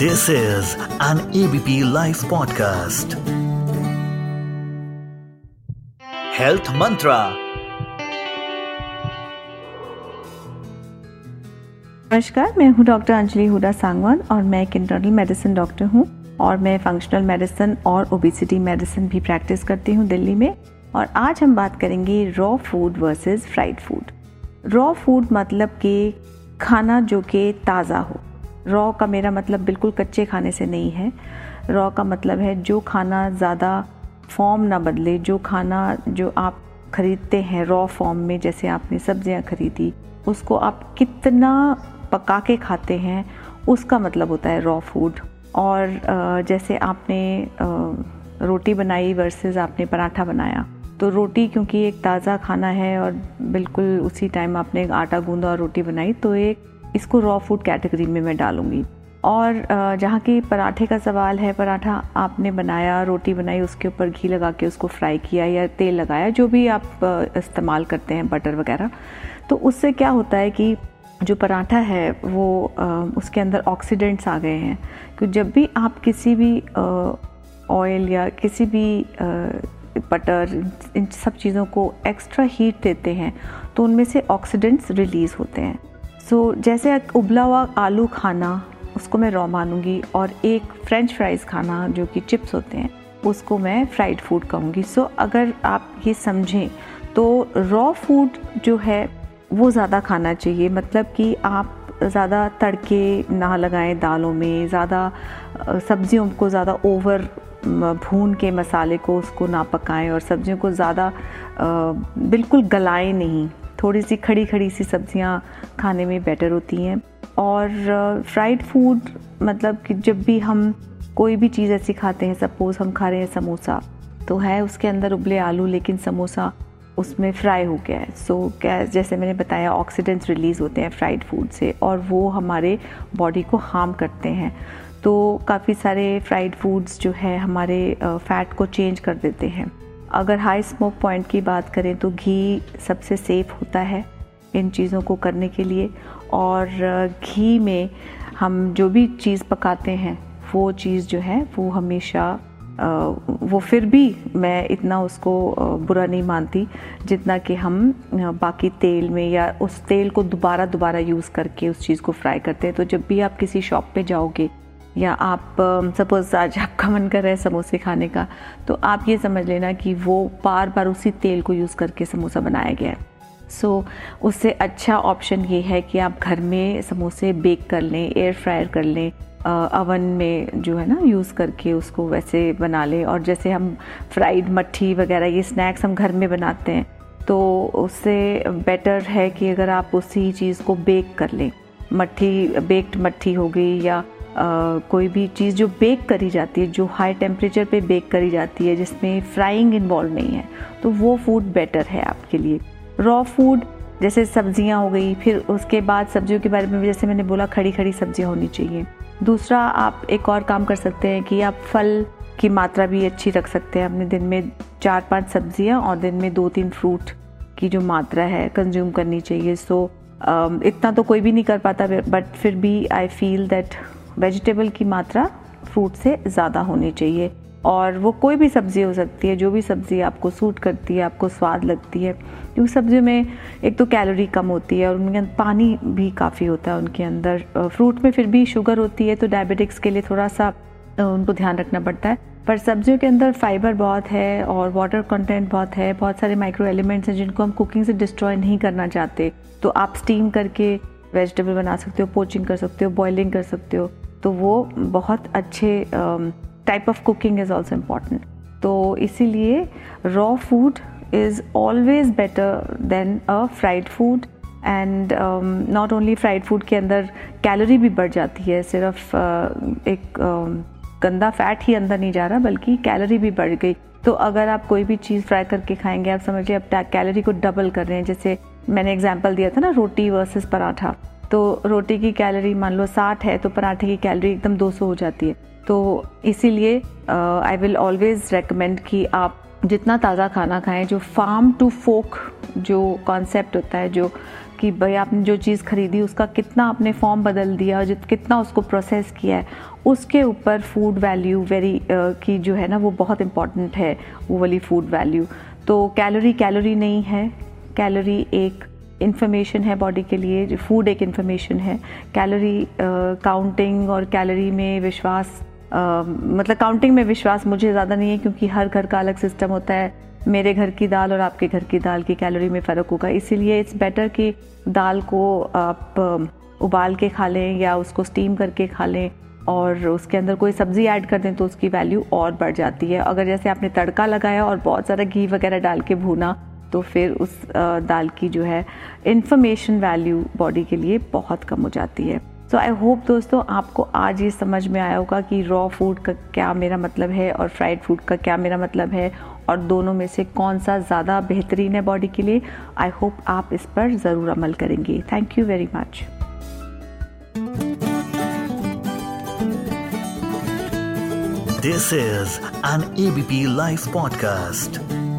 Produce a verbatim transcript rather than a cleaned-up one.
This is an ABP life podcast. Health Mantra. नमस्कार, मैं हूँ डॉक्टर अंजलि हुडा सांगवन और मैं एक इंटरनल मेडिसिन डॉक्टर हूँ और मैं फंक्शनल मेडिसिन और ओबेसिटी मेडिसिन भी प्रैक्टिस करती हूँ दिल्ली में। और आज हम बात करेंगे raw food versus fried food. Raw food मतलब कि खाना जो कि ताज़ा हो। रॉ का मेरा मतलब बिल्कुल कच्चे खाने से नहीं है। रॉ का मतलब है जो खाना ज़्यादा फॉर्म ना बदले, जो खाना जो आप खरीदते हैं रॉ फॉर्म में, जैसे आपने सब्जियां खरीदी, उसको आप कितना पका के खाते हैं, उसका मतलब होता है रॉ फूड। और जैसे आपने रोटी बनाई वर्सेस आपने पराठा बनाया, तो रोटी क्योंकि एक ताज़ा खाना है और बिल्कुल उसी टाइम आपने आटा गूंदा और रोटी बनाई, तो एक इसको रॉ फूड कैटेगरी में मैं डालूंगी। और जहाँ की पराठे का सवाल है, पराठा आपने बनाया, रोटी बनाई, उसके ऊपर घी लगा के उसको फ्राई किया या तेल लगाया, जो भी आप इस्तेमाल करते हैं बटर वगैरह, तो उससे क्या होता है कि जो पराठा है वो उसके अंदर ऑक्सीडेंट्स आ गए हैं। क्योंकि जब भी आप किसी भी ऑयल या किसी भी बटर, इन सब चीज़ों को एक्स्ट्रा हीट देते हैं, तो उनमें से ऑक्सीडेंट्स रिलीज़ होते हैं। सो so, जैसे उबला हुआ आलू खाना, उसको मैं रॉ मानूंगी, और एक फ्रेंच फ्राइज़ खाना जो कि चिप्स होते हैं, उसको मैं फ्राइड फूड कहूँगी। सो so, अगर आप ये समझें तो रॉ फूड जो है वो ज़्यादा खाना चाहिए, मतलब कि आप ज़्यादा तड़के ना लगाएं दालों में, ज़्यादा सब्जियों को ज़्यादा ओवर भून के मसाले को उसको ना पकाएं, और सब्जियों को ज़्यादा बिल्कुल गलाएं नहीं। थोड़ी सी खड़ी खड़ी सी सब्जियां खाने में बेटर होती हैं। और फ्राइड फूड मतलब कि जब भी हम कोई भी चीज़ ऐसी खाते हैं, सपोज़ हम खा रहे हैं समोसा, तो है उसके अंदर उबले आलू, लेकिन समोसा उसमें फ्राई हो गया है। सो क्या, जैसे मैंने बताया, ऑक्सीडेंट्स रिलीज़ होते हैं फ्राइड फूड से और वो हमारे बॉडी को हार्म करते हैं। तो काफ़ी सारे फ्राइड फूड्स जो है हमारे फ़ैट को चेंज कर देते हैं। अगर हाई स्मोक पॉइंट की बात करें तो घी सबसे सेफ़ होता है इन चीज़ों को करने के लिए। और घी में हम जो भी चीज़ पकाते हैं वो चीज़ जो है वो हमेशा वो, फिर भी मैं इतना उसको बुरा नहीं मानती जितना कि हम बाकी तेल में या उस तेल को दोबारा दोबारा यूज़ करके उस चीज़ को फ्राई करते हैं। तो जब भी आप किसी शॉप पे जाओगे या आप सपोज़ आज आपका मन कर रहा है समोसे खाने का, तो आप ये समझ लेना कि वो बार बार उसी तेल को यूज़ करके समोसा बनाया गया है। सो so, उससे अच्छा ऑप्शन ये है कि आप घर में समोसे बेक कर लें, एयर फ्रायर कर लें, अवन में जो है ना यूज़ करके उसको वैसे बना लें। और जैसे हम फ्राइड मट्ठी वगैरह ये स्नैक्स हम घर में बनाते हैं, तो उससे बेटर है कि अगर आप उसी चीज़ को बेक कर लें। मट्ठी, बेक्ड मट्ठी हो गई, या Uh, कोई भी चीज़ जो बेक करी जाती है, जो हाई टेम्परेचर पे बेक करी जाती है, जिसमें फ्राइंग इन्वॉल्व नहीं है, तो वो फूड बेटर है आपके लिए। रॉ फूड जैसे सब्जियां हो गई, फिर उसके बाद सब्जियों के बारे में जैसे मैंने बोला, खड़ी खड़ी सब्जियां होनी चाहिए। दूसरा, आप एक और काम कर सकते हैं कि आप फल की मात्रा भी अच्छी रख सकते हैं। अपने दिन में चार पाँच सब्जियाँ और दिन में दो तीन फ्रूट की जो मात्रा है कंज्यूम करनी चाहिए। सो so, uh, इतना तो कोई भी नहीं कर पाता, बट फिर भी आई फील दैट वेजिटेबल की मात्रा फ्रूट से ज़्यादा होनी चाहिए। और वो कोई भी सब्ज़ी हो सकती है, जो भी सब्ज़ी आपको सूट करती है, आपको स्वाद लगती है, क्योंकि सब्जियों में एक तो कैलोरी कम होती है और उनके अंदर पानी भी काफ़ी होता है उनके अंदर। फ्रूट में फिर भी शुगर होती है, तो डायबिटिक्स के लिए थोड़ा सा उनको ध्यान रखना पड़ता है। पर सब्जियों के अंदर फाइबर बहुत है और वाटर कंटेंट बहुत है, बहुत सारे माइक्रो एलिमेंट्स हैं जिनको हम कुकिंग से डिस्ट्रॉय नहीं करना चाहते। तो आप स्टीम करके वेजिटेबल बना सकते हो, पोचिंग कर सकते हो, बॉइलिंग कर सकते हो, तो वो बहुत अच्छे। Type of cooking is also important. तो इसीलिए raw food is always better than a fried food. And not only fried food के अंदर कैलोरी भी बढ़ जाती है, सिर्फ uh, एक uh, गंदा फैट ही अंदर नहीं जा रहा, बल्कि कैलोरी भी बढ़ गई। तो अगर आप कोई भी चीज़ फ्राई करके खाएंगे, आप समझिए आप कैलोरी को डबल कर रहे हैं। जैसे मैंने एग्जाम्पल दिया था ना, रोटी वर्सेस पराठा, तो रोटी की कैलोरी मान लो साठ है, तो पराठे की कैलोरी एकदम दो सौ हो जाती है। तो इसीलिए आई विल ऑलवेज़ रेकमेंड कि आप जितना ताज़ा खाना खाएं। जो फार्म टू फोक जो कॉन्सेप्ट होता है, जो कि भाई आपने जो चीज़ खरीदी उसका कितना आपने फॉर्म बदल दिया और कितना उसको प्रोसेस किया है, उसके ऊपर फूड वैल्यू वेरी की जो है ना वो बहुत इम्पॉर्टेंट है, वो वाली फूड वैल्यू। तो कैलोरी कैलोरी नहीं है, कैलोरी एक इन्फॉर्मेशन है बॉडी के लिए, फूड एक इन्फॉर्मेशन है। कैलोरी काउंटिंग और कैलोरी में विश्वास Uh, मतलब काउंटिंग में विश्वास मुझे ज़्यादा नहीं है, क्योंकि हर घर का अलग सिस्टम होता है। मेरे घर की दाल और आपके घर की दाल की कैलोरी में फ़र्क होगा, इसीलिए इट्स बेटर कि दाल को आप उबाल के खा लें या उसको स्टीम करके खा लें और उसके अंदर कोई सब्ज़ी ऐड कर दें तो उसकी वैल्यू और बढ़ जाती है। अगर जैसे आपने तड़का लगाया और बहुत सारा घी वगैरह डाल के भूना तो फिर उस दाल की जो है इन्फॉर्मेशन वैल्यू बॉडी के लिए बहुत कम हो जाती है। सो आई होप दोस्तों आपको आज ये समझ में आया होगा कि रॉ फूड का क्या मेरा मतलब है और फ्राइड फूड का क्या मेरा मतलब है और दोनों में से कौन सा ज़्यादा बेहतरीन है बॉडी के लिए। आई होप आप इस पर ज़रूर अमल करेंगे। Thank you very much. This is an A B P life podcast.